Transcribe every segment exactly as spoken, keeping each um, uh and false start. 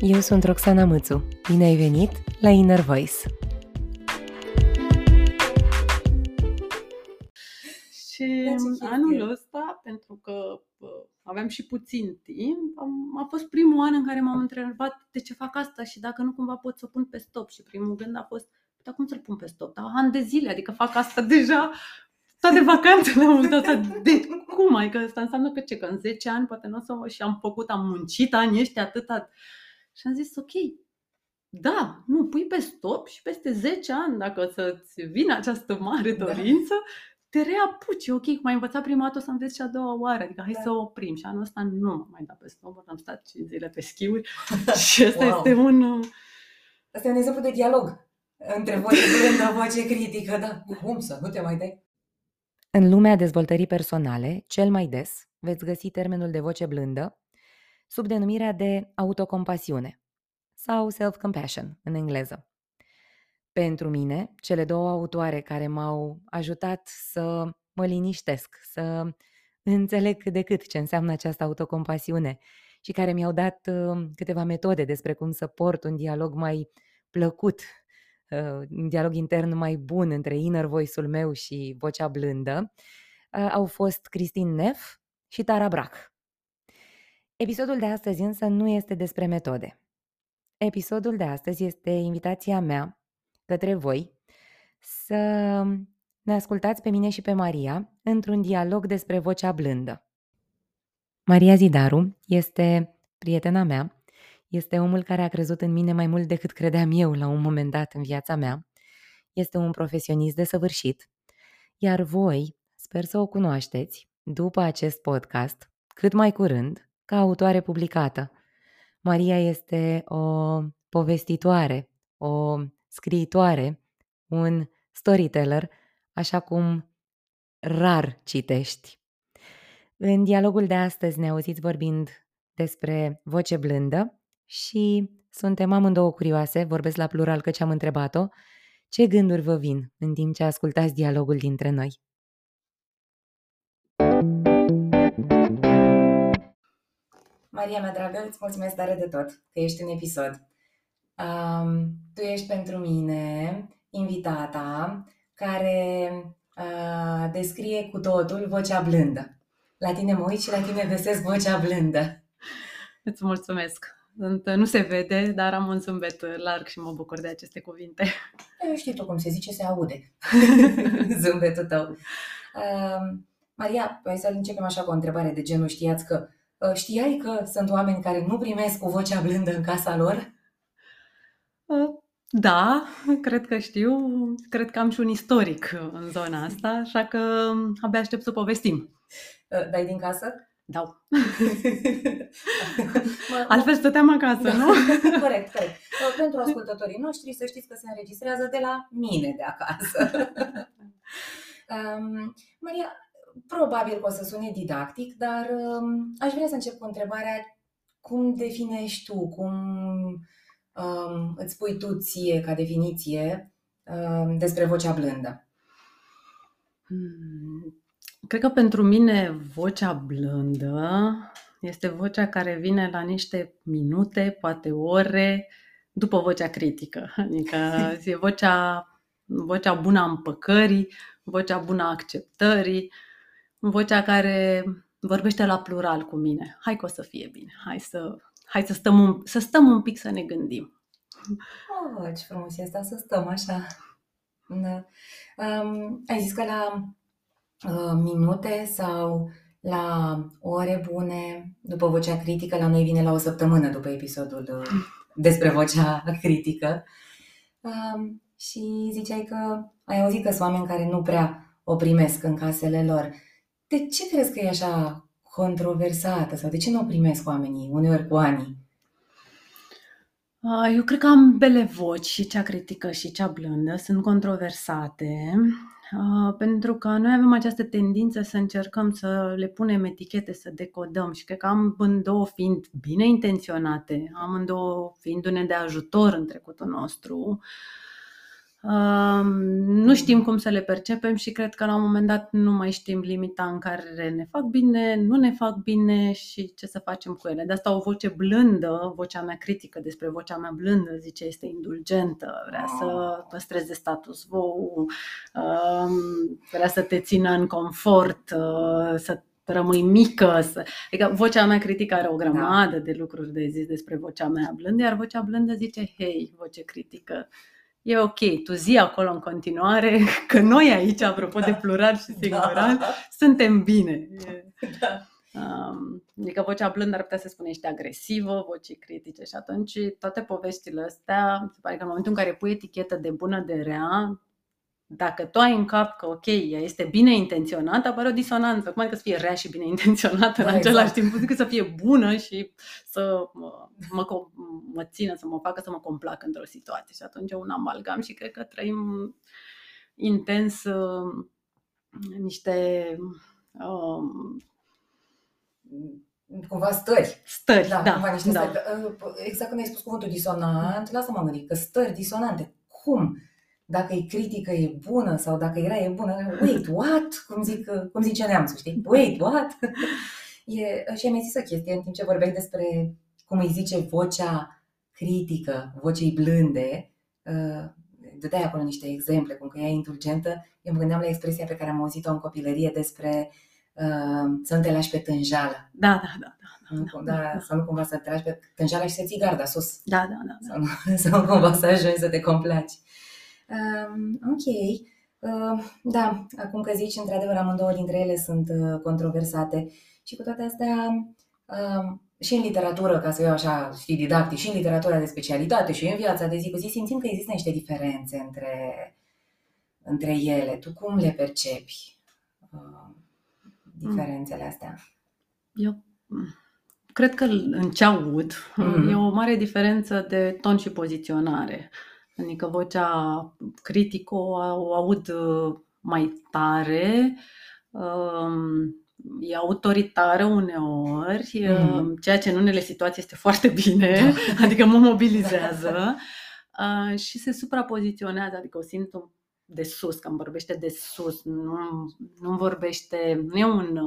Eu sunt Roxana Mâțu. Bine ai venit la Inner Voice! Și anul ăsta, pentru că aveam și puțin timp, a fost primul an în care m-am întrebat de ce fac asta și dacă nu cumva pot să o pun pe stop. Și primul gând a fost, dar cum să-l pun pe stop? Dar ani de zile, adică fac asta deja, toate vacanțele am dat asta. De cum? Adică asta înseamnă că ce? Că în zece ani poate nu o să... Și am făcut, am muncit ani ăștia atâta. Și am zis, ok, da, nu, pui pe stop și peste zece ani, dacă o să-ți vină această mare dorință, da, te reapuci, ok, cum ai învățat prima dată, o să înveți și a doua oară, adică hai da. să o oprim. Și anul ăsta nu m-am mai dat pe stop, am stat cinci zile pe schiuri și asta wow. este un... Asta e un exemplu de dialog între voce blândă, voce critică, da, cum să nu te mai dai? În lumea dezvoltării personale, cel mai des veți găsi termenul de voce blândă sub denumirea de autocompasiune sau self-compassion în engleză. Pentru mine, cele două autoare care m-au ajutat să mă liniștesc, să înțeleg cât de cât ce înseamnă această autocompasiune și care mi-au dat câteva metode despre cum să port un dialog mai plăcut, un dialog intern mai bun între inner voice-ul meu și vocea blândă, au fost Kristin Neff și Tara Brach. Episodul de astăzi însă nu este despre metode. Episodul de astăzi este invitația mea către voi să ne ascultați pe mine și pe Maria într-un dialog despre vocea blândă. Maria Zidaru este prietena mea, este omul care a crezut în mine mai mult decât credeam eu la un moment dat în viața mea, este un profesionist desăvârșit, iar voi sper să o cunoașteți după acest podcast, cât mai curând, ca autoare publicată. Maria este o povestitoare, o scriitoare, un storyteller, așa cum rar citești. În dialogul de astăzi ne auziți vorbind despre voce blândă și suntem amândouă curioase, vorbesc la plural căci am întrebat-o, ce gânduri vă vin în timp ce ascultați dialogul dintre noi? Maria mea dragă, îți mulțumesc tare de tot că ești în episod. Um, tu ești pentru mine invitata care uh, descrie cu totul vocea blândă. La tine mă uit și la tine găsesc vocea blândă. Îți mulțumesc. Sunt, nu se vede, dar am un zâmbet larg și mă bucur de aceste cuvinte. Eu știu tu cum se zice, se aude zâmbetul tău. Uh, Maria, hai să începem așa cu o întrebare de genul, știați că, uh, știai că sunt oameni care nu primesc cu vocea blândă în casa lor? Da, cred că știu, cred că am și un istoric în zona asta, așa că abia aștept să povestim. Dai din casă? Dau. Altfel stăteam acasă, da. Nu? Corect, corect. Pentru ascultătorii noștri să știți că se înregistrează de la mine de acasă. um, Maria, probabil că o să sune didactic, dar um, aș vrea să încep cu întrebarea cum definești tu, cum... Um, îți pui tu ție ca definiție um, despre vocea blândă? Hmm. Cred că pentru mine vocea blândă este vocea care vine la niște minute, poate ore, după vocea critică. Adică e vocea, vocea bună a împăcării, vocea bună a acceptării, vocea care vorbește la plural cu mine. Hai că o să fie bine, hai să... Hai să stăm, un, să stăm un pic să ne gândim. Oh, ce frumos e asta, să stăm așa. Da. Um, ai zis că la uh, minute sau la ore bune, după vocea critică, la noi vine la o săptămână după episodul uh, despre vocea critică. Um, și ziceai că ai auzit că sunt oameni care nu prea o primesc în casele lor. De ce crezi că e așa controversată sau de ce nu o primesc oamenii uneori cu ani? Eu cred că ambele voci, și cea critică și cea blândă, sunt controversate pentru că noi avem această tendință să încercăm să le punem etichete, să decodăm și cred că amândouă fiind bine intenționate, amândouă fiindu-ne de ajutor în trecutul nostru, nu știm cum să le percepem și cred că la un moment dat nu mai știm limita în care ne fac bine, nu ne fac bine și ce să facem cu ele. De asta o voce blândă, vocea mea critică despre vocea mea blândă, zice, este indulgentă, vrea să păstreze status quo, vrea să te țină în confort, să rămâi mică. Să... Adică vocea mea critică are o grămadă da. de lucruri de zis despre vocea mea blândă, iar vocea blândă zice, hei, voce critică, e ok, tu zi acolo în continuare, că noi aici, apropo de plural și singular, da. suntem bine. Da. Um, adică vocea blândă ar putea să spune ești agresivă, vocii critice și atunci toate poveștile astea, se pare că în momentul în care pui etichetă de bună, de rea, dacă tu ai în cap că ok, ea este bine intenționată, apare o disonanță. Cum adică să fie rea și bine intenționată da, în același exact. timp, că să fie bună și să mă, mă, mă țină, să mă facă să mă complac într-o situație. Și atunci e un amalgam și cred că trăim intens uh, niște... Uh, cumva stări. Stări, da. da, cumva niște da. Stări. Exact când ai spus cuvântul disonant, lasă mă gândi, că stări disonante. Cum? Dacă e critică e bună sau dacă era e bună, wait, what? Cum, zic, cum zice neamțul, știi? Wait, what? E, și mi-ai zis o chestie în timp ce vorbeai despre cum îi zice vocea critică, vocei blânde. Dădeai acolo niște exemple, cum că ea e indulgentă. Eu mă gândeam la expresia pe care am auzit-o în copilărie despre uh, să nu te lași pe tânjală. Da, da, da. Da, da, da. Să nu cumva să te lași pe tânjală și să ții garda sus. Da, da, da. da. Să, nu, să nu cumva să ajungi să te complaci. Um, ok, uh, da, acum că zici, într-adevăr, amândouă dintre ele sunt uh, controversate și cu toate astea uh, și în literatură, ca să iau așa, știi, didactic, și în literatura de specialitate și în viața de zi cu zi, simțim că există niște diferențe între, între ele. Tu cum le percepi, uh, diferențele astea? Eu cred că în ce aud mm-hmm. e o mare diferență de ton și poziționare. Adică vocea critică o aud mai tare, e autoritară uneori, mm. ceea ce în unele situații este foarte bine, adică mă mobilizează și se suprapoziționează, adică o simt de sus, că îmi vorbește de sus, nu îmi vorbește, nu e un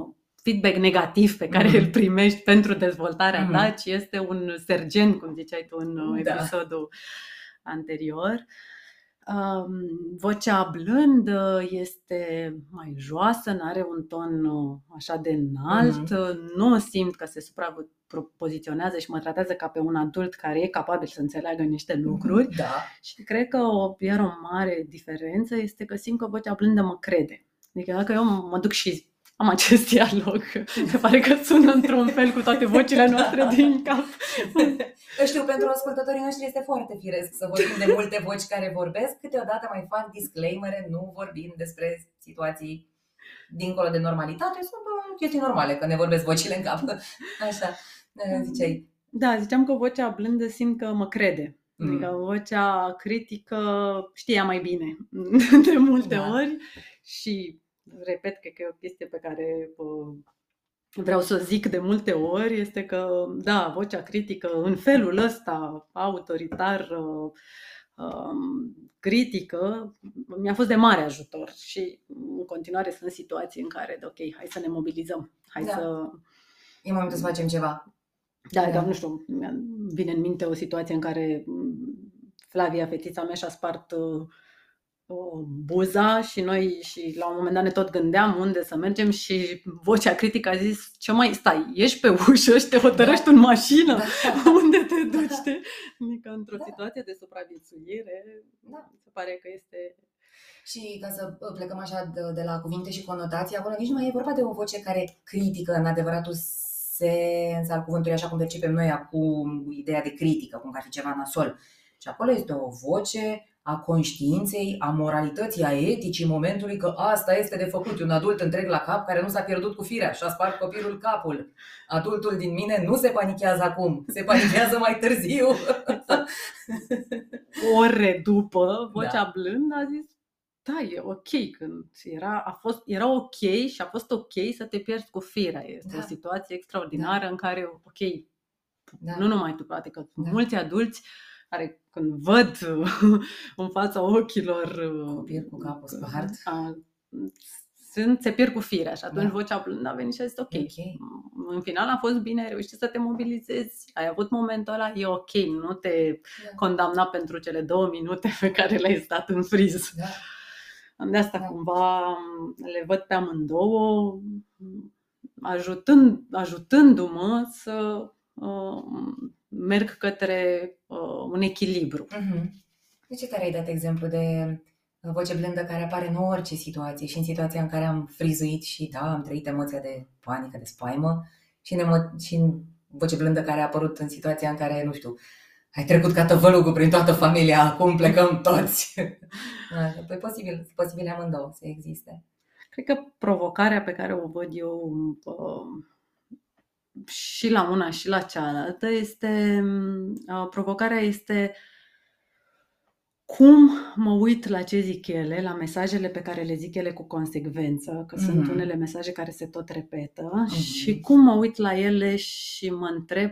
feedback negativ pe care mm. îl primești pentru dezvoltarea mm. ta, ci este un sergent, cum ziceai tu în episodul da. anterior. Vocea blândă este mai joasă, nu are un ton așa de înalt, mm-hmm. nu simt că se suprapoziționează și mă tratează ca pe un adult care e capabil să înțeleagă niște lucruri. Da. Și cred că o, iar o mare diferență este că simt că vocea blândă mă crede. Adică dacă eu mă duc și am acest dialog, se pare că sună într-un fel cu toate vocile noastre din cap. Eu știu, pentru ascultătorii noștri este foarte firesc să vorbim de multe voci care vorbesc. Câteodată mai fac disclaimere, nu vorbim despre situații dincolo de normalitate. Sunt chestii normale, că ne vorbesc vocile în cap. Așa, ziceai. Da, ziceam că vocea blândă simt că mă crede. Mm. Adică vocea critică știa mai bine de multe da. ori și... Repet, cred că e o chestie pe care vreau să o zic de multe ori, este că, da, vocea critică în felul ăsta, autoritar, critică, mi-a fost de mare ajutor și în continuare sunt situații în care, de, ok, hai să ne mobilizăm, hai da. să... E momentul să facem ceva. Da, da, dar nu știu, vine în minte o situație în care Flavia, fetița mea, și-a spart... buza și noi și la un moment dat ne tot gândeam unde să mergem și vocea critică a zis, ce mai stai, ieși pe ușă și te hotărăști da. în mașină, da. unde te duci, da. te? Adică într-o da. situație de supraviețuire da. se pare că este... Și ca să plecăm așa de, de la cuvinte și conotații, acolo nici nu mai e vorba de o voce care critică în adevăratul sens al cuvântului, așa cum percepem noi acum ideea de critică, cum că ar fi ceva nasol. Și acolo este o voce a conștiinței, a moralității, a eticii momentului că asta este de făcut. Un adult întreg la cap care nu s-a pierdut cu firea și a spart copilul capul. Adultul din mine nu se panichează acum, se panichează mai târziu. Ore după, vocea da. blândă a zis, da, e ok, când era, a fost, era ok și a fost ok să te pierzi cu firea. Este da. o situație extraordinară da. în care, ok, da. nu numai tu, poate că da. mulți adulți care când văd în fața ochilor copil cu capul pe hard, sunt, se pierd cu firea și atunci da. Vocea blândă a venit și a zis okay. ok, în final a fost bine, reușit să te mobilizezi, ai avut momentul ăla, e ok, nu te da. condamna pentru cele două minute pe care le-ai stat în friz. Da. De asta da. cumva le văd pe amândouă, ajutând, ajutându-mă să uh, merg către uh, un echilibru. Uh-huh. De ce care ai dat exemplu de voce blândă care apare în orice situație, și în situația în care am frizuit și da, am trăit emoția de panică, de spaimă, și în, emo- și în voce blândă care a apărut în situația în care, nu știu, ai trecut ca tăvălugul prin toată familia, acum plecăm toți. Așa, păi posibil, posibil amândouă să existe. Cred că provocarea pe care o văd eu și la una și la cealaltă este, provocarea este cum mă uit la ce zic ele, la mesajele pe care le zic ele cu consecvență, că mm-hmm. sunt unele mesaje care se tot repetă, mm-hmm. și cum mă uit la ele și mă întreb,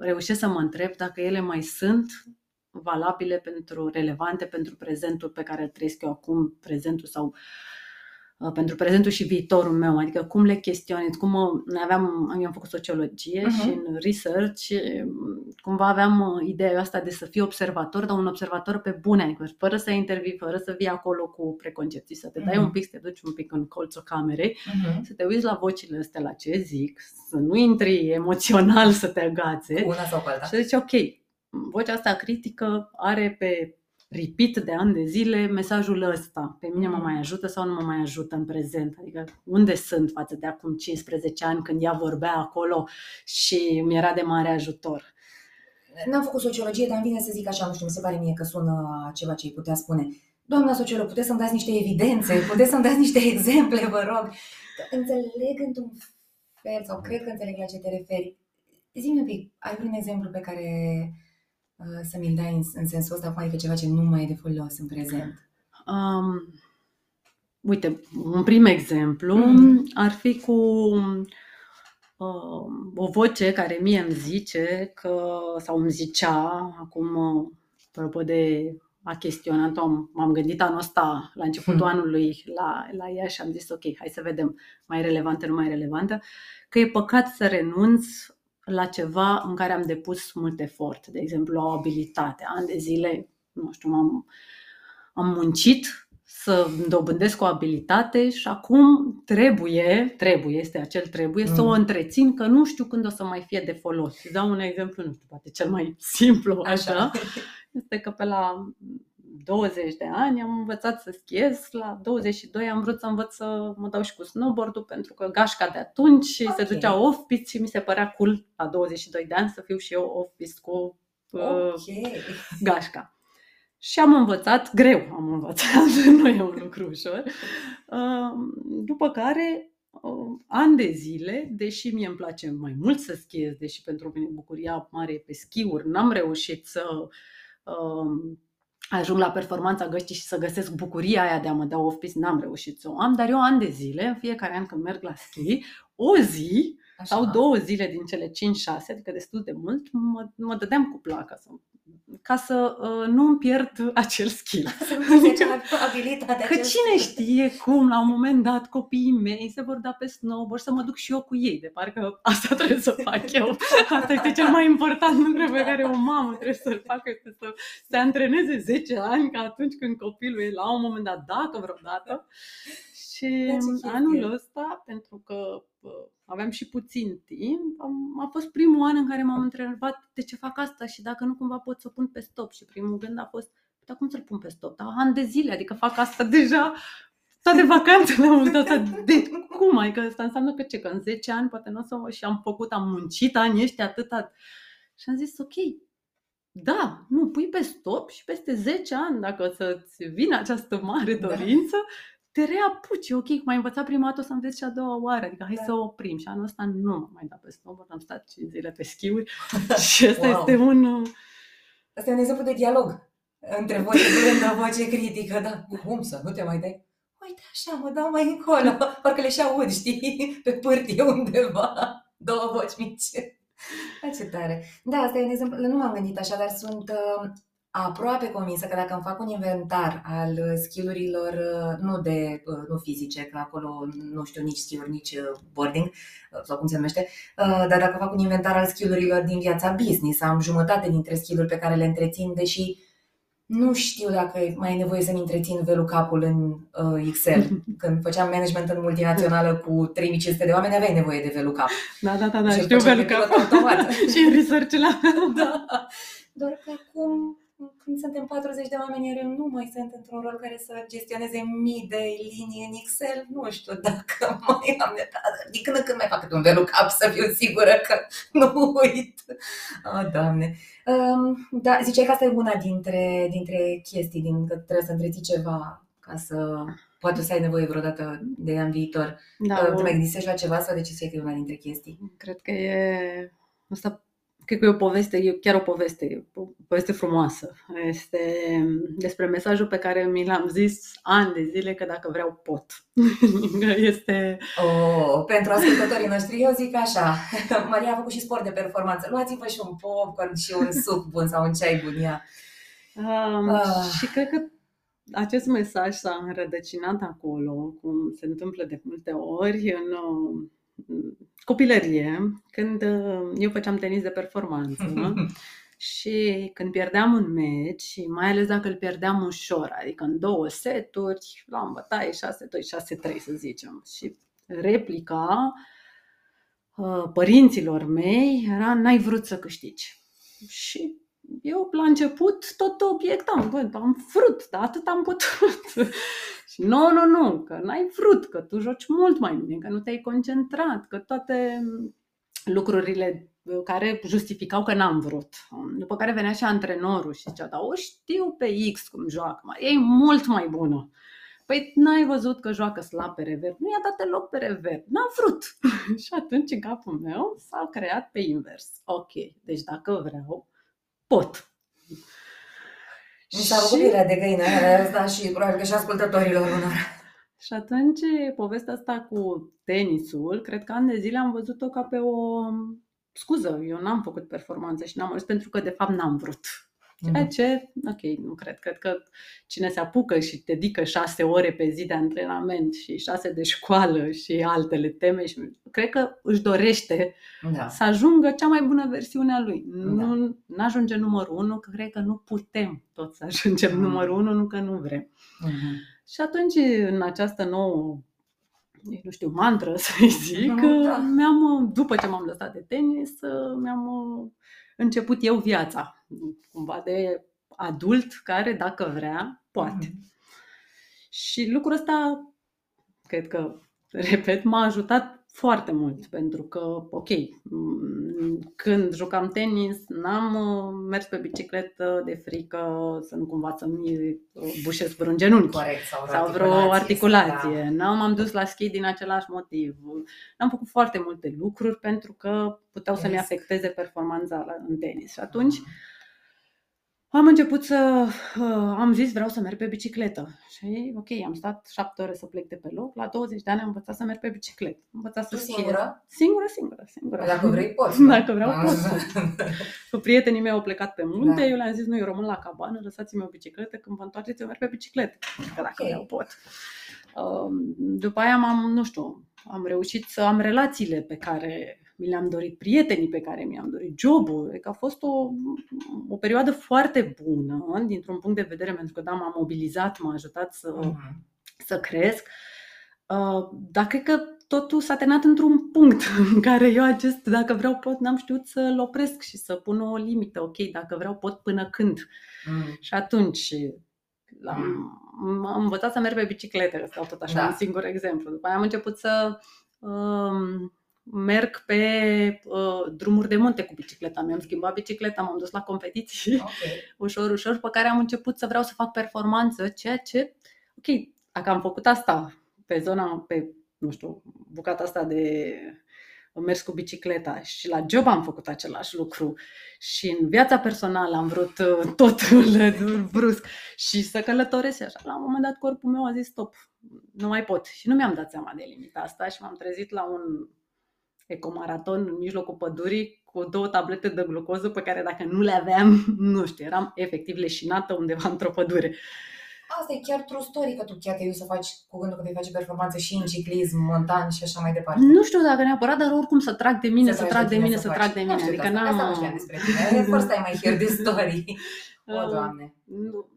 reușesc să mă întreb dacă ele mai sunt valabile pentru, relevante pentru prezentul pe care îl trăiesc eu acum, prezentul sau pentru prezentul și viitorul meu, adică cum le chestionez, cum mă, aveam, am făcut sociologie uh-huh. și în research cumva aveam ideea asta de să fii observator, dar un observator pe bune, adică fără să intervii, fără să vii acolo cu preconcepții, să te dai uh-huh. un pic, să te duci un pic în colțul camerei, uh-huh. să te uiți la vocile astea, la ce zic, să nu intri emoțional, să te agațe cu una sau cu alta. Și zici ok, vocea asta critică are pe repeat de ani de zile mesajul ăsta, pe mine mă mai ajută sau nu mă mai ajută în prezent, adică unde sunt față de acum cincisprezece ani când ea vorbea acolo și mi era de mare ajutor. N-am făcut sociologie, dar îmi vine să zic așa, nu știu, mi se pare mie că sună ceva ce îi putea spune: doamna sociolog, puteți să-mi dați niște evidențe, puteți să-mi dați niște exemple, vă rog? Înțeleg într-un fel, sau cred că înțeleg la ce te referi. Zi-mi un pic, ai un exemplu pe care să mi-l dai în sensul ăsta, adică ceva ce nu mai e de folos în prezent? Um, uite, un prim exemplu mm. ar fi cu uh, o voce care mie îmi zice că, sau îmi zicea, acum apropo de a chestionat, m-am gândit anul ăsta la începutul mm. anului la, la ea și am zis ok, hai să vedem, mai relevantă, nu mai relevantă, că e păcat să renunț la ceva în care am depus mult efort, de exemplu la o abilitate. Ani de zile, nu știu, am, am muncit să dobândesc o abilitate și acum trebuie, trebuie, este acel trebuie, mm. să o întrețin, că nu știu când o să mai fie de folos. Îți dau un exemplu, nu știu, poate cel mai simplu, așa, așa. Este că pe la douăzeci de ani am învățat să schiez, la douăzeci și doi am vrut să învăț să mă dau și cu snowboard-ul, pentru că gașca de atunci okay. se ducea off-piste și mi se părea cool la douăzeci și doi de ani să fiu și eu off-piste cu uh, okay. gașca. Și am învățat, greu am învățat, nu e un lucru ușor, uh, după care uh, ani de zile, deși mie îmi place mai mult să schiez, deși pentru mine bucuria mare e pe schiuri, n-am reușit să uh, ajung la performanța găștii și să găsesc bucuria aia de a mă da off-piste, n-am reușit să o am, dar eu ani de zile, în fiecare an când merg la ski, o zi așa. Sau două zile din cele cinci șase, adică destul de mult, mă, mă dădeam cu placa să, ca să uh, nu îmi pierd acel skill. Că cine știe cum, la un moment dat, copiii mei se vor da pe snowboard, să mă duc și eu cu ei, de parcă asta trebuie să fac eu. Asta este cel mai important lucru pe care o mamă trebuie să-l facă, este să se antreneze zece ani, ca atunci când copilul e la un moment dat, dacă vreodată. Și anul ăsta, pentru că aveam și puțin timp, a fost primul an în care m-am întrebat de ce fac asta și dacă nu cumva pot să o pun pe stop. Și primul gând a fost, dar cum să-l pun pe stop? Dar ani de zile, adică fac asta deja toate vacanțele, am uitat de cum? Adică asta înseamnă că ce, că în zece ani poate nu o să o... Și am făcut, am muncit ani ăștia atâta. Și am zis, ok, da, nu, pui pe stop și peste zece ani, dacă o să-ți vină această mare dorință, da. Te reapuci, ok, cum ai învățat prima dată, o să înveți și a doua oară, adică hai da. Să o oprim. Și anul ăsta nu m-am mai dat pe snowboard, am stat cinci zile pe schiuri și ăsta wow. este un... Asta e un exemplu de dialog între voce blândă, voce critică, da, cum să nu te mai dai? Uite așa, mă dau mai încolo, parcă le și aud, știi, pe pârtie undeva, două voci mici. Da, ce tare. Da, asta e un exemplu. Nu m-am gândit așa, dar sunt uh, aproape convinsă că dacă îmi fac un inventar al skill-urilor, uh, nu, de, uh, nu fizice, că acolo nu știu nici skill-uri, nici boarding, uh, sau cum se numește, uh, dar dacă fac un inventar al skill-urilor din viața business, am jumătate dintre skill-uri pe care le întrețin, deși nu știu dacă mai e nevoie să-mi întrețin velul capul în uh, Excel. Când făceam management în multinațională cu trei mii cinci sute de oameni, aveai nevoie de velul cap. Da, da, da, da. Și știu velul cap. Și research-ul. Da. Doar că acum, când suntem patruzeci de oameni, eu nu mai sunt într-un rol care să gestioneze mii de linii în Excel. Nu știu dacă mai am nevoie. De când în când mai fac un velul cap să fiu sigură că nu uit. Oh, Doamne. Da, ziceai că asta e una dintre, dintre chestii, din că trebuie să întreții ceva ca să poate să ai nevoie vreodată de an viitor. Da, te mai gândești la ceva sau de ce să e una dintre chestii? Cred că e asta. Cred că e o poveste, e chiar o poveste, o poveste frumoasă. Este despre mesajul pe care mi l-am zis ani de zile că dacă vreau pot. Este... Oh, pentru ascultătorii noștri, eu zic așa, Maria a făcut și sport de performanță. Luați-vă și un popcorn și un suc bun sau un ceai bun, ia. Um, ah. Și cred că acest mesaj s-a înrădăcinat acolo, cum se întâmplă de multe ori în... copilărie, când eu făceam tenis de performanță și când pierdeam un meci, mai ales dacă îl pierdeam ușor, adică în două seturi, luam bătaie șase doi, șase trei să zicem, și replica părinților mei era: n-ai vrut să câștigi. Și eu la început tot obiectam, bă, am vrut, dar atât am putut. Și nu, nu, nu, că n-ai vrut, că tu joci mult mai bine, că nu te-ai concentrat, că toate lucrurile care justificau că n-am vrut. După care venea și antrenorul și zicea: da, o știu pe X cum joacă, Maria e mult mai bună. Păi n-ai văzut că joacă slab pe reverb, nu i-a dat deloc pe reverb, n-a vrut. Și atunci în capul meu s-a creat pe invers. Ok, deci dacă vreau, pot. Mi s-a făcut pielea de găină asta și probabil că și ascultătorilor unor. Și atunci povestea asta cu tenisul, cred că ani de zile am văzut-o ca pe o scuză. Eu n-am făcut performanță și n-am ajuns pentru că de fapt n-am vrut. Ceea ce, ok, nu cred. Cred că cine se apucă și te dedică șase ore pe zi de antrenament și șase de școală și altele teme, și cred că își dorește da. Să ajungă cea mai bună versiune a lui. Da. Nu n-ajunge numărul unu, că cred că nu putem toți să ajungem numărul unu, nu că nu vrem. Uh-huh. Și atunci, în această nouă, nu știu, mantră să-i zic, da. mi-am, după ce m-am lăsat de tenis, mi-am început eu viața. Cumva de adult care, dacă vrea, poate. Mm-hmm. Și lucrul ăsta, cred că, repet, m-a ajutat foarte mult. Pentru că, ok, când jucam tenis, n-am mers pe bicicletă de frică să nu cumva să-mi bușesc vreun genunchi. Corect, sau, sau vreo articulație. Da. N-am am dus la schi din același motiv. N-am făcut foarte multe lucruri pentru că puteau să-mi afecteze performanța în tenis. Și atunci... am început să, uh, am zis, vreau să merg pe bicicletă. Și ok, am stat șapte ore să plec de pe loc. La douăzeci de ani am învățat să merg pe bicicletă. Am învățat să schiez. Singură? Singură, singură, singură. Dacă vrei, poți. Dacă vreau, da. Poți. Da. Prietenii mei au plecat pe munte, da. Eu le-am zis, nu, eu rămân la cabană, lăsați-mi o bicicletă, când vă întoarceți, eu merg pe bicicletă. Că dacă okay. vreau, pot. Uh, după aia am, nu știu, am reușit să am relațiile pe care... mi le-am dorit, prietenii pe care mi-am dorit, jobul, că a fost o, o perioadă foarte bună dintr-un punct de vedere, pentru că da, m-a mobilizat, m-a ajutat să, uh-huh. să cresc, uh, dar cred că totul s-a terminat într-un punct în care eu acest, dacă vreau pot, n-am știut să-l opresc și să pun o limită, ok, dacă vreau pot până când. Uh-huh. Și atunci... am, am învățat să merg pe bicicletă, că stau tot așa, da. Un singur exemplu. După aia am început să... Um, merg pe uh, drumuri de munte cu bicicleta. Mi-am schimbat bicicleta, m-am dus la competiții, okay. ușor, ușor, pe care am început să vreau să fac performanță, ceea ce, ok, dacă am făcut asta pe zona, pe, nu știu, bucata asta de mers cu bicicleta și la job am făcut același lucru și în viața personală am vrut totul brusc și să călătoresc și așa. La un moment dat corpul meu a zis stop, nu mai pot și nu mi-am dat seama de limita asta și m-am trezit la un ecomaraton în mijlocul pădurii cu două tablete de glucoză pe care dacă nu le aveam, nu știu, eram efectiv leșinată undeva într-o pădure. Asta e chiar true story, că tu chiar te duci să faci cu gândul că vei face performanță și în ciclism, montan și așa mai departe. Nu știu dacă neapărat, dar oricum să trag de mine, să, să trag de mine, să, să trag de mine. Adică asta. N-am... Asta nu știam despre tine. E first time I hear this story. O, Doamne. Nu.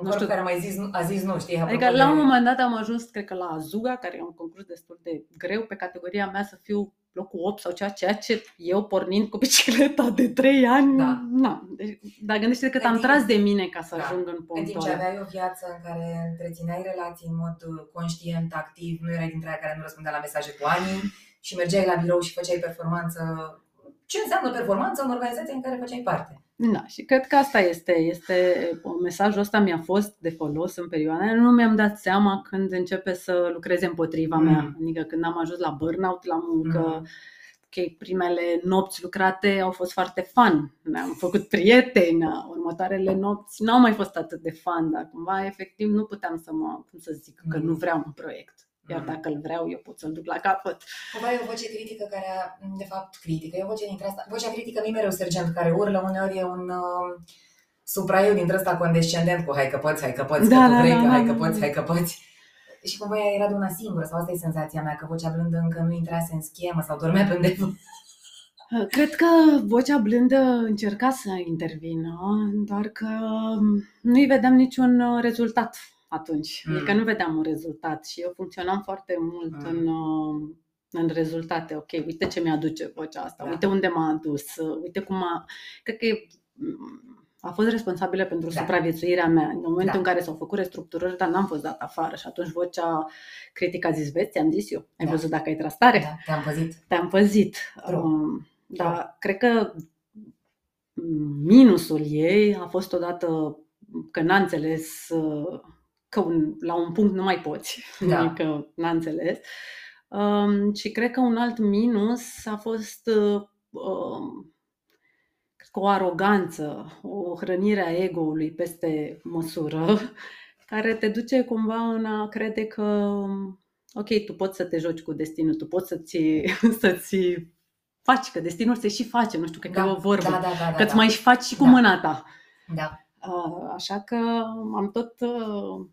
În corp care mai zis, a zis nu, știi? Adică la un moment dat am ajuns, cred că la Azuga, care e un concurs destul de greu, pe categoria mea să fiu locul opt sau ceea, ceea ce eu pornind cu bicicleta de trei ani, da. Na, deci, dar gândește-te cât am tras de mine ca să da. ajung în punctul ăla. În timp ce aveai o viață în care întrețineai relații în mod conștient, activ, nu erai dintre aia care nu răspundea la mesaje cu ani și mergeai la birou și făceai performanță. Ce înseamnă performanță în organizația în care făceai parte? Da, și cred că asta este, este mesajul ăsta mi-a fost de folos în perioada aia. Nu mi-am dat seama când începe să lucreze împotriva mm. mea. Adică când am ajuns la burnout, la muncă, mm. okay, primele nopți lucrate au fost foarte fun. Ne-am făcut prieteni, următoarele nopți n-au mai fost atât de fun, dar cumva efectiv nu puteam să mă, cum să zic, mm. că nu vreau un proiect. Iar dacă îl vreau, eu pot să-l duc la capăt. Cumva e o voce critică care, de fapt, critică. E o voce dintre asta. Vocea critică nu e mereu sergent care urlă, uneori e un uh, supraiu dintre ăsta condescendent cu hai că poți, hai că poți, da, că tu vrei, da, da, că hai că poți, hai că poți. Și cumva ea era de una singură, sau asta e senzația mea, că vocea blândă încă nu intrase în schemă sau dormea pe undeva. Cred că vocea blândă încerca să intervină, doar că nu-i vedeam niciun rezultat. Atunci, mm. adică nu vedeam un rezultat și eu funcționam foarte mult mm. în, în rezultate. Ok, uite ce mi-aduce vocea asta, da. uite unde m-a adus, uite cum a... Cred că e, a fost responsabilă pentru da. supraviețuirea mea. În momentul da. în care s-au făcut restructurări, dar n-am fost dat afară și atunci vocea critică a zis, vezi, ți-am zis eu, ai da. văzut dacă ai tras tare? Da. Te-am păzit. Te-am păzit. Um, dar cred că minusul ei a fost odată că n-a înțeles... Uh, că un, la un punct nu mai poți, da. adică n-a înțeles. Um, și cred că un alt minus a fost uh, um, cred că o aroganță, o hrănire a ego-ului peste măsură, care te duce cumva în a crede că ok, tu poți să te joci cu destinul, tu poți să-ți, să-ți faci, că destinul se și face, nu știu, cred da. că e o vorbă, da, da, da, da, că îți mai da. faci și cu da. mâna ta. Da. Uh, așa că am tot... Uh,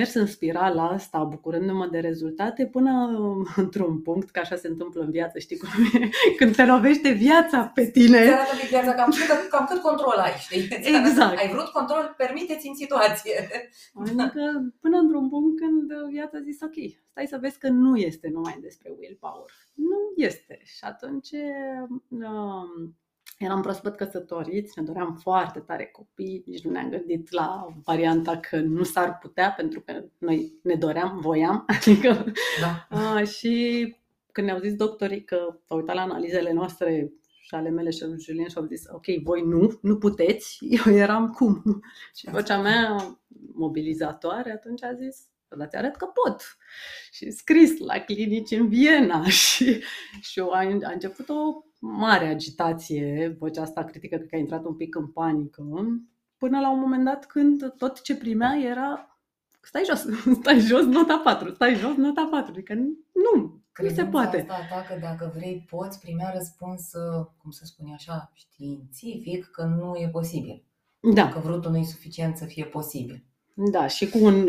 mers în spirala asta, bucurându-mă de rezultate, până într-un punct, că așa se întâmplă în viață, știi cum e? Când te lovește viața pe tine. Te arată viața, cam, cam cât control ai, știi? Exact. Ai vrut control, permite-ți în situație. Adică până într-un punct când viața zis, ok, stai să vezi că nu este numai despre willpower. Nu este. Și atunci... Uh, Eram proaspăt căsătoriți, ne doream foarte tare copii, nici nu ne-am gândit la varianta că nu s-ar putea, pentru că noi ne doream, voiam, adică... Da. A, și când ne-au zis doctorii că s-au uitat la analizele noastre și ale mele și lui Julian și au zis ok, voi nu, nu puteți, eu eram cum? Și vocea mea mobilizatoare atunci a zis dar ți-arăt că pot. Și scris la clinici în Viena și, și a, a început o mare agitație, vocea asta critică că a intrat un pic în panică, până la un moment dat când tot ce primea era stai jos, stai jos, nota patru, stai jos, nota patru, adică nu, credința nu se poate. Credința asta ta că dacă vrei poți primea răspuns, cum să spune așa, științific, că nu e posibil. Da. Că vreodată nu e suficient să fie posibil. Da, și cu un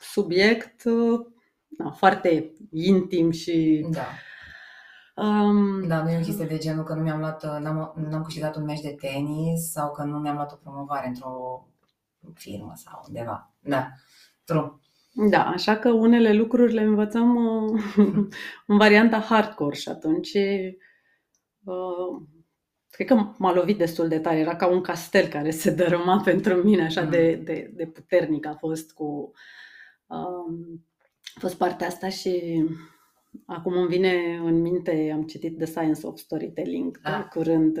subiect da, foarte intim și... Da. Um, da, nu e o chestie de genul că nu mi-am luat, n-am, n-am câștigat un meci de tenis sau că nu mi-am luat o promovare într-o firmă sau undeva. Da, true. Da, așa că unele lucruri le învățăm uh, în varianta hardcore și atunci uh, cred că m-a lovit destul de tare. Era ca un castel care se dărâma pentru mine, așa mm. de, de, de puternic a fost cu uh, a fost partea asta și... Acum îmi vine în minte, am citit The Science of Storytelling, ah. de curând,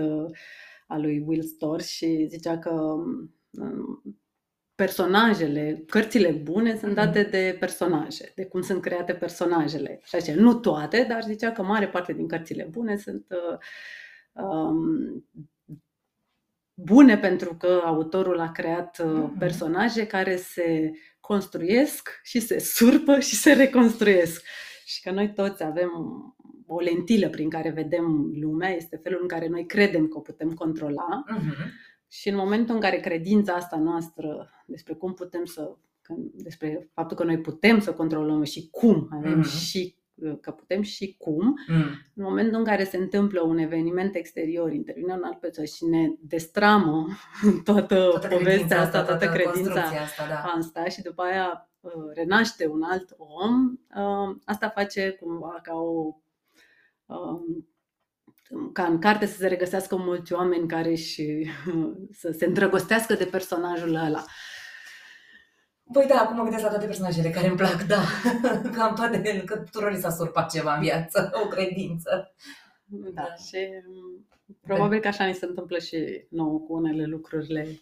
a lui Will Storr și zicea că personajele, cărțile bune sunt date de personaje, de cum sunt create personajele. Și așa, nu toate, dar zicea că mare parte din cărțile bune sunt um, bune pentru că autorul a creat personaje care se construiesc și se surpă și se reconstruiesc. Și că noi toți avem o lentilă prin care vedem lumea, este felul în care noi credem că o putem controla. Uh-huh. Și în momentul în care credința asta noastră despre cum putem să, despre faptul că noi putem să controlăm și cum avem uh-huh. și că putem și cum, mm. în momentul în care se întâmplă un eveniment exterior, intervine un alt persoană și ne destramă toată, toată povestea asta, toată, toată credința asta, da. asta și după aia renaște un alt om, asta face cumva ca o... ca în carte să se regăsească mulți oameni care și să se îndrăgostească de personajul ăla. Păi da, acum mă gândesc la toate personajele care îmi plac, da, că am toate, că tuturor li s-a surpat ceva în viață, o credință. Da, da. Și probabil că așa ni se întâmplă și nouă cu unele lucruri, le,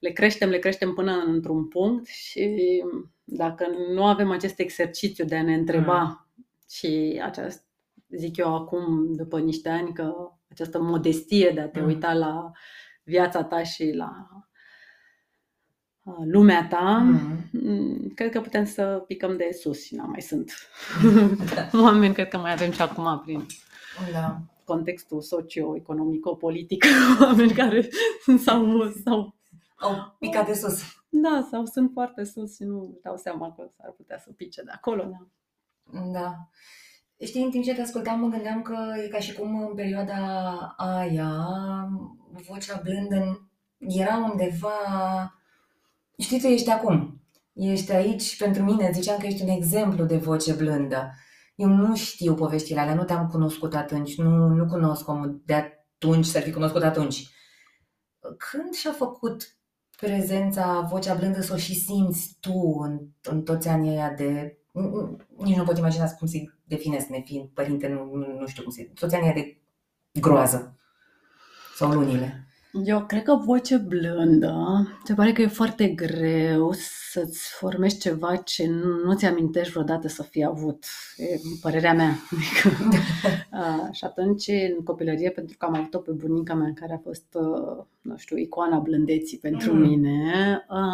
le creștem, le creștem până într-un punct și dacă nu avem acest exercițiu de a ne întreba mm. și aceast, zic eu acum, după niște ani, că această modestie de a te mm. uita la viața ta și la... lumea ta, mm-hmm. cred că putem să picăm de sus și n-am mai sunt da. oameni, cred că mai avem și acum prin da. contextul socio-economico-politic, oameni care s-au, s-au au picat de sus. Da, sau sunt foarte sus și nu dau seama că s-ar putea să pice de acolo. Da. da. Știi, în timp ce te ascultam, mă gândeam că e ca și cum în perioada aia vocea blândă era undeva. Știi, tu ești acum, ești aici pentru mine, ziceam că ești un exemplu de voce blândă. Eu nu știu poveștile alea, nu te-am cunoscut atunci, nu, nu cunosc omul de atunci, să-l fi cunoscut atunci. Când și-a făcut prezența vocea blândă să o și simți tu în, în toți anii aia de... Nici nu pot imagina cum să-i definesc, nefiind părinte, nu, nu știu cum să-i... Toți anii aia de groază sau lunile. Eu cred că voce blândă, se pare că e foarte greu să-ți formezi ceva ce nu ți amintești vreodată să fi avut, e părerea mea. A, și atunci, în copilărie, pentru că am avut-o pe bunica mea, care a fost, nu știu, icoana blândeții pentru mm. mine,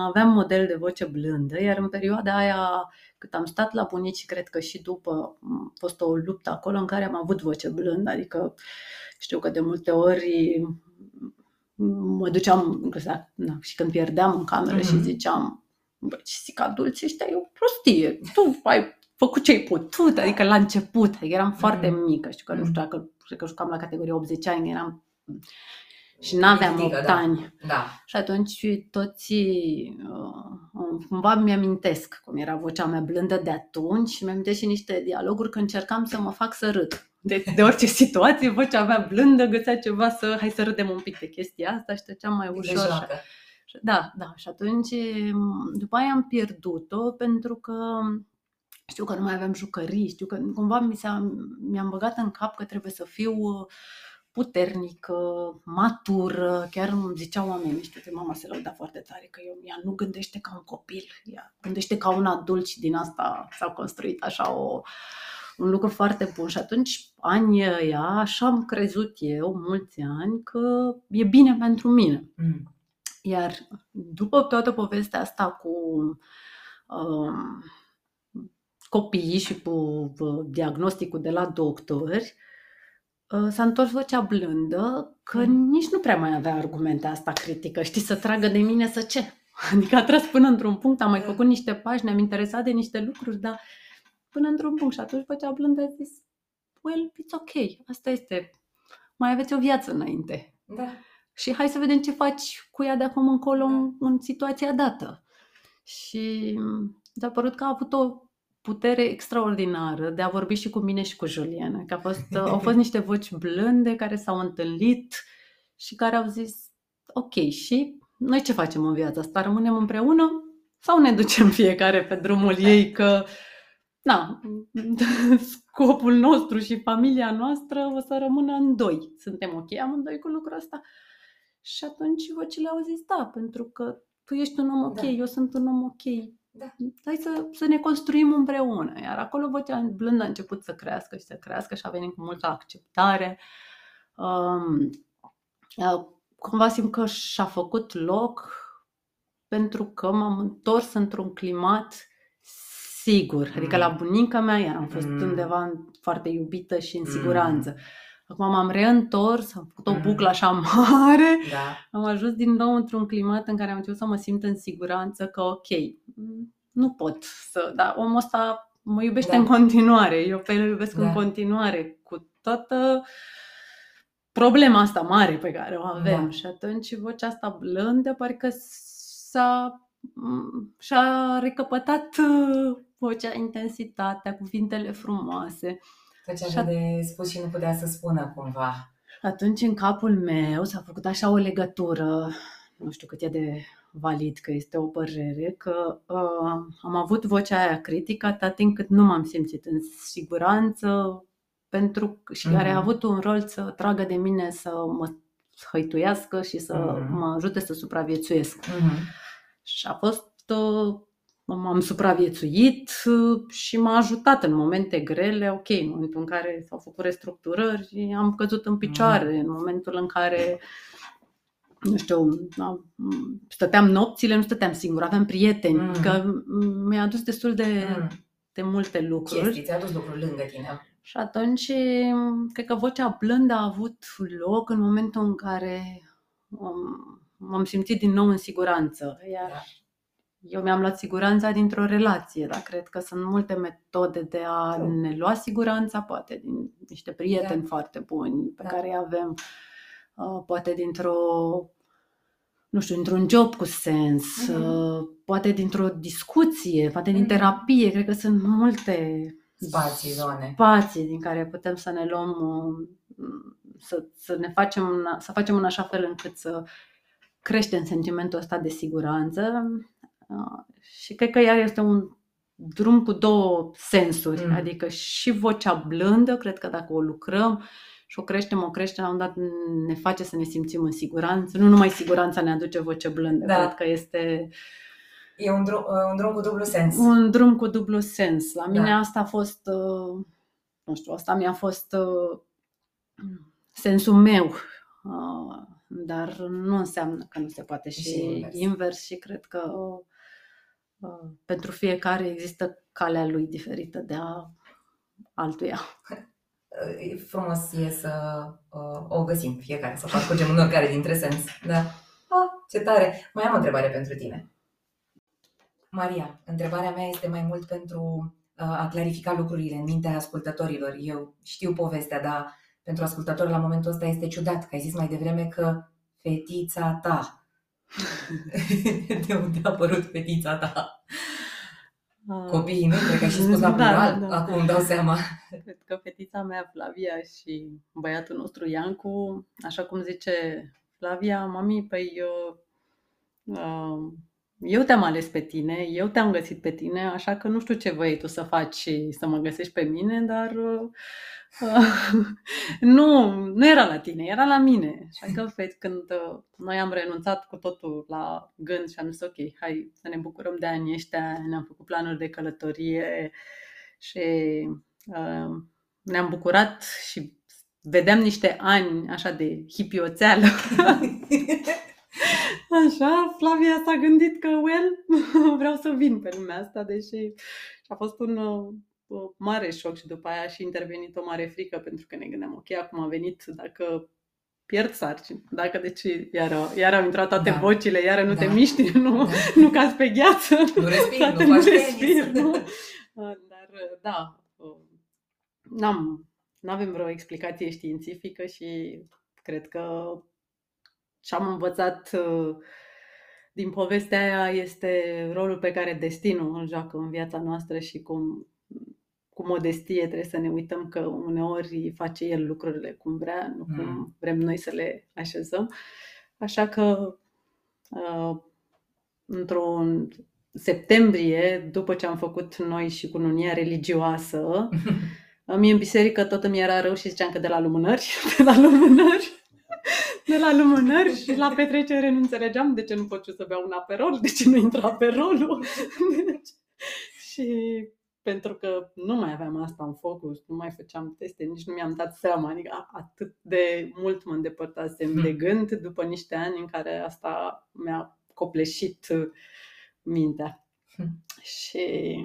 aveam model de voce blândă, iar în perioada aia, cât am stat la bunici, cred că și după, a fost o luptă acolo în care am avut voce blândă, adică știu că de multe ori... Mă duceam da, și când pierdeam în cameră mm-hmm. și ziceam, băi, ce zic adulți ăștia, e o prostie, tu ai făcut ce ai putut, adică la început, eram mm-hmm. foarte mică, știu că mm-hmm. nu știu dacă, cred că jucam la categorie optzeci ani, eram și n-aveam opt ani. Da. Da. Și atunci toți, uh, cumva mi-amintesc cum era vocea mea blândă de atunci și mi-amintesc și niște dialoguri când încercam să mă fac să râd. De, de orice situație, vocea mea blândă găsea ceva să, hai să râdem un pic de chestia asta și tăceam mai ușor. Da, da, și atunci, după aia am pierdut-o pentru că știu că nu mai aveam jucării, știu că cumva mi s-a, mi-am băgat în cap că trebuie să fiu puternică, matură, chiar îmi ziceau oamenii, știu că mama se lăuda foarte tare, că eu, ea nu gândește ca un copil, ea gândește ca un adult și din asta s-a construit așa o... un lucru foarte bun și atunci anii ăia, așa am crezut eu mulți ani că e bine pentru mine. Mm. Iar după toată povestea asta cu um, copiii și cu diagnosticul de la doctori, s-a întors vocea blândă că mm. nici nu prea mai avea argumente asta critică, știi, să tragă de mine să ce? Adică a tras până într-un punct, am mai făcut niște pași, ne-am interesat de niște lucruri, dar până într-un punct și atunci vocea blândă a zis, well, it's ok, asta este, mai aveți o viață înainte. Da. Și hai să vedem ce faci cu ea de acum încolo da. în, în situația dată. Și s-a părut că a avut o putere extraordinară de a vorbi și cu mine și cu Juliana, că a fost, au fost niște voci blânde care s-au întâlnit și care au zis, ok, și noi ce facem în viața asta? Rămânem împreună sau ne ducem fiecare pe drumul ei că... Da, scopul nostru și familia noastră o să rămână în doi. Suntem ok amândoi cu lucrul ăsta. Și atunci vocile au zis da, pentru că tu ești un om ok, da. eu sunt un om ok. Da. Hai să, să ne construim împreună. Iar acolo vocea blândă a început să crească și să crească și a venit cu multă acceptare. Um, cumva simt că și-a făcut loc pentru că m-am întors într-un climat sigur. Adică la bunica mea eram fost mm. undeva foarte iubită și în siguranță. Acum m-am reîntors, am făcut o buclă așa mare, da. Am ajuns din nou într-un climat în care am început să mă simt în siguranță că ok, nu pot să, dar omul ăsta mă iubește da. În continuare, eu pe el îl iubesc da. În continuare, cu toată problema asta mare pe care o avem. Da. Și atunci vocea asta blândă parcă s-a, și-a recăpătat vocea, intensitatea, cuvintele frumoase. Făcea și de spus și nu putea să spună cumva. Atunci în capul meu s-a făcut așa o legătură, nu știu cât e de valid, că este o părere, că uh, am avut vocea aia critică atât timp cât nu m-am simțit în siguranță pentru, și mm-hmm. care a avut un rol să tragă de mine, să mă hăituiască și să mm-hmm. mă ajute să supraviețuiesc. Mm-hmm. Și a fost... Uh, m-am supraviețuit și m-a ajutat în momente grele, ok, în momentul în care s-au făcut restructurări, am căzut în picioare, în momentul în care, nu știu, stăteam nopțile, nu stăteam singură, aveam prieteni, mm. că mi-a adus destul de, mm. de multe lucruri. Chestii, ți-a adus lucruri lângă tine. Și atunci, cred că vocea blândă a avut loc în momentul în care m-am simțit din nou în siguranță, iar... Da. Eu mi-am luat siguranța dintr-o relație, dar cred că sunt multe metode de a da. Ne lua siguranța, poate din niște prieteni da. Foarte buni pe da. Care îi avem, poate dintr-o, nu știu, dintr-un job cu sens, mm-hmm. poate dintr-o discuție, poate din mm-hmm. terapie, cred că sunt multe spații, zone. Spații din care putem să ne luăm, să, să ne facem, să facem în așa fel încât să creștem sentimentul ăsta de siguranță. Și cred că iar este un drum cu două sensuri, mm. adică și vocea blândă, cred că dacă o lucrăm și o creștem, o creștem, la un dat ne face să ne simțim în siguranță, nu numai siguranța ne aduce voce blândă, da. Cred că este... E un drum, un drum cu dublu sens. Un drum cu dublu sens. La mine da. Asta a fost, nu știu, asta mi-a fost sensul meu. Dar nu înseamnă că nu se poate și, și invers. invers și cred că uh, pentru fiecare există calea lui diferită de a altuia. E frumos e să uh, o găsim fiecare, să parcurgem în oricare dintre sens. Da. Ah, ce tare! Mai am o întrebare pentru tine. Maria, întrebarea mea este mai mult pentru uh, a clarifica lucrurile în mintea ascultătorilor. Eu știu povestea, dar... Pentru ascultător, la momentul ăsta este ciudat, că ai zis mai devreme că fetița ta. De unde a apărut fetița ta? Copiii mei, cred că ai și spus la plural, da, da. Acum îmi dau seama. Cred că fetița mea, Flavia, și băiatul nostru, Iancu, așa cum zice Flavia, mami, păi eu, eu te-am ales pe tine, eu te-am găsit pe tine, așa că nu știu ce vrei tu să faci și să mă găsești pe mine, dar... nu, nu era la tine, era la mine. Așa că când noi am renunțat cu totul la gând și am zis ok, hai să ne bucurăm de anii ăștia, ne-am făcut planuri de călătorie și uh, ne-am bucurat și vedeam niște ani așa de hipioțeală. Așa, Flavia s-a gândit că well, vreau să vin pe lumea asta, deși a fost un... Uh, mare șoc și după aia și intervenit o mare frică pentru că ne gândeam, ok, acum a venit dacă pierd sarcini, dacă deci iar, iar au intrat toate da. Vocile, iar nu da. Te miști, nu, da. Nu cazi pe gheață, nu respiri, nu, nu, respir, nu. Dar da, n-am, n-avem vreo explicație științifică și cred că ce-am învățat din povestea aia este rolul pe care destinul îl joacă în viața noastră și cum cu modestie trebuie să ne uităm că uneori face el lucrurile cum vrea, nu cum vrem noi să le așezăm. Așa că uh, într-un septembrie, după ce am făcut noi și cununia religioasă, mie în biserică tot îmi era rău și ziceam că de la lumânări, de la lumânări, de la lumânări și la petrecere nu înțelegeam de ce nu pot să beau un aperol, de ce nu intra aperolul. Deci, și... Pentru că nu mai aveam asta în focus, nu mai făceam teste, nici nu mi-am dat seama, adică atât de mult mă îndepărtasem de gând după niște ani în care asta mi-a copleșit mintea. Și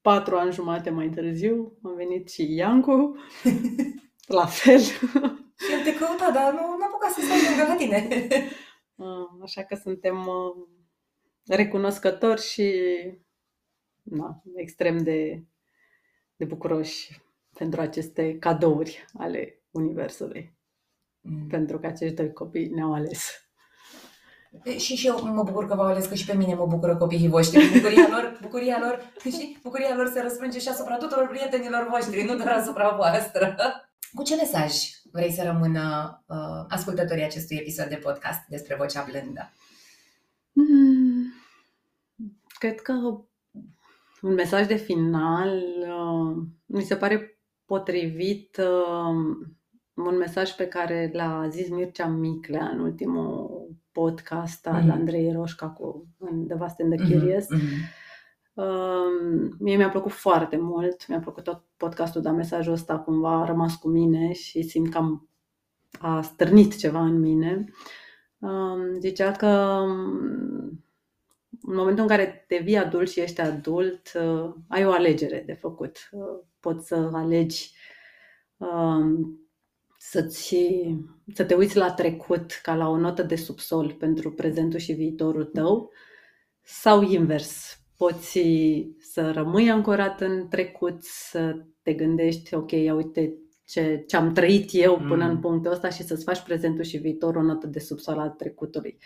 patru ani jumate mai târziu a venit și Iancu, la fel. Și el te căuta, dar nu am apucat să stai lângă tine. Așa că suntem recunoscători și na, extrem de, de bucuroși pentru aceste cadouri ale Universului. Mm. Pentru că acești doi copii ne-au ales. Și, și eu mă bucur că v-au ales, că și pe mine mă bucură copiii voștri. Bucuria lor, bucuria lor, și bucuria lor se răsfrânge și asupra tuturor prietenilor voștri, nu doar asupra voastră. Cu ce mesaj vrei să rămână uh, ascultătorii acestui episod de podcast despre Vocea Blândă? Mm, cred că un mesaj de final uh, mi se pare potrivit, uh, un mesaj pe care l-a zis Mircea Miclea în ultimul podcast al mm-hmm. Andrei Roșca cu The Vast and the Curious. Mm-hmm. Uh, mie mi-a plăcut foarte mult, mi-a plăcut tot podcastul, dar mesajul ăsta cumva a rămas cu mine și simt că am, a stârnit ceva în mine. Uh, zicea că în momentul în care devii adult și ești adult, uh, ai o alegere de făcut. Uh, poți să alegi uh, să-ți, să te uiți la trecut ca la o notă de subsol pentru prezentul și viitorul tău sau invers. Poți să rămâi ancorat în trecut, să te gândești, ok, ia uite ce, ce am trăit eu până mm. în punctul ăsta și să-ți faci prezentul și viitorul o notă de subsol al trecutului.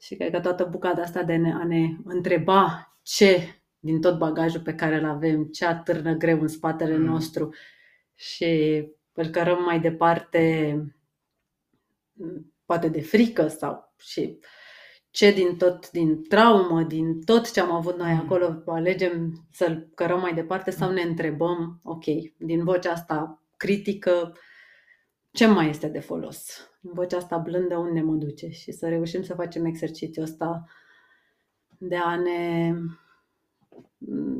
Și cred că toată bucata asta de a ne întreba ce din tot bagajul pe care îl avem, ce atârnă greu în spatele mm. nostru și îl cărăm mai departe, poate de frică sau și... ce din tot, din traumă, din tot ce am avut noi acolo, alegem să-l cărăm mai departe sau ne întrebăm, ok, din vocea asta critică, ce mai este de folos? Din vocea asta blândă, unde mă duce? Și să reușim să facem exercițiul ăsta de a ne,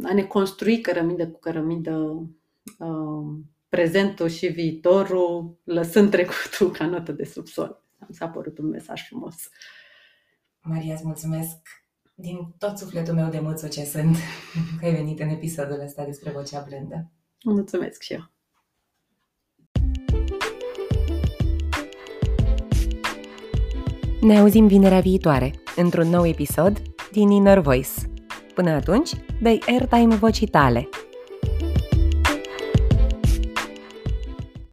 a ne construi cărămidă cu cărămidă prezentul și viitorul, lăsând trecutul ca notă de subsol. Mi s-a părut un mesaj frumos. Maria, îți mulțumesc din tot sufletul meu de mâțu ce sunt că ai venit în episodul ăsta despre Vocea Blândă. Mulțumesc și eu! Ne auzim vinerea viitoare, într-un nou episod din Inner Voice. Până atunci, dă-i airtime vocii tale!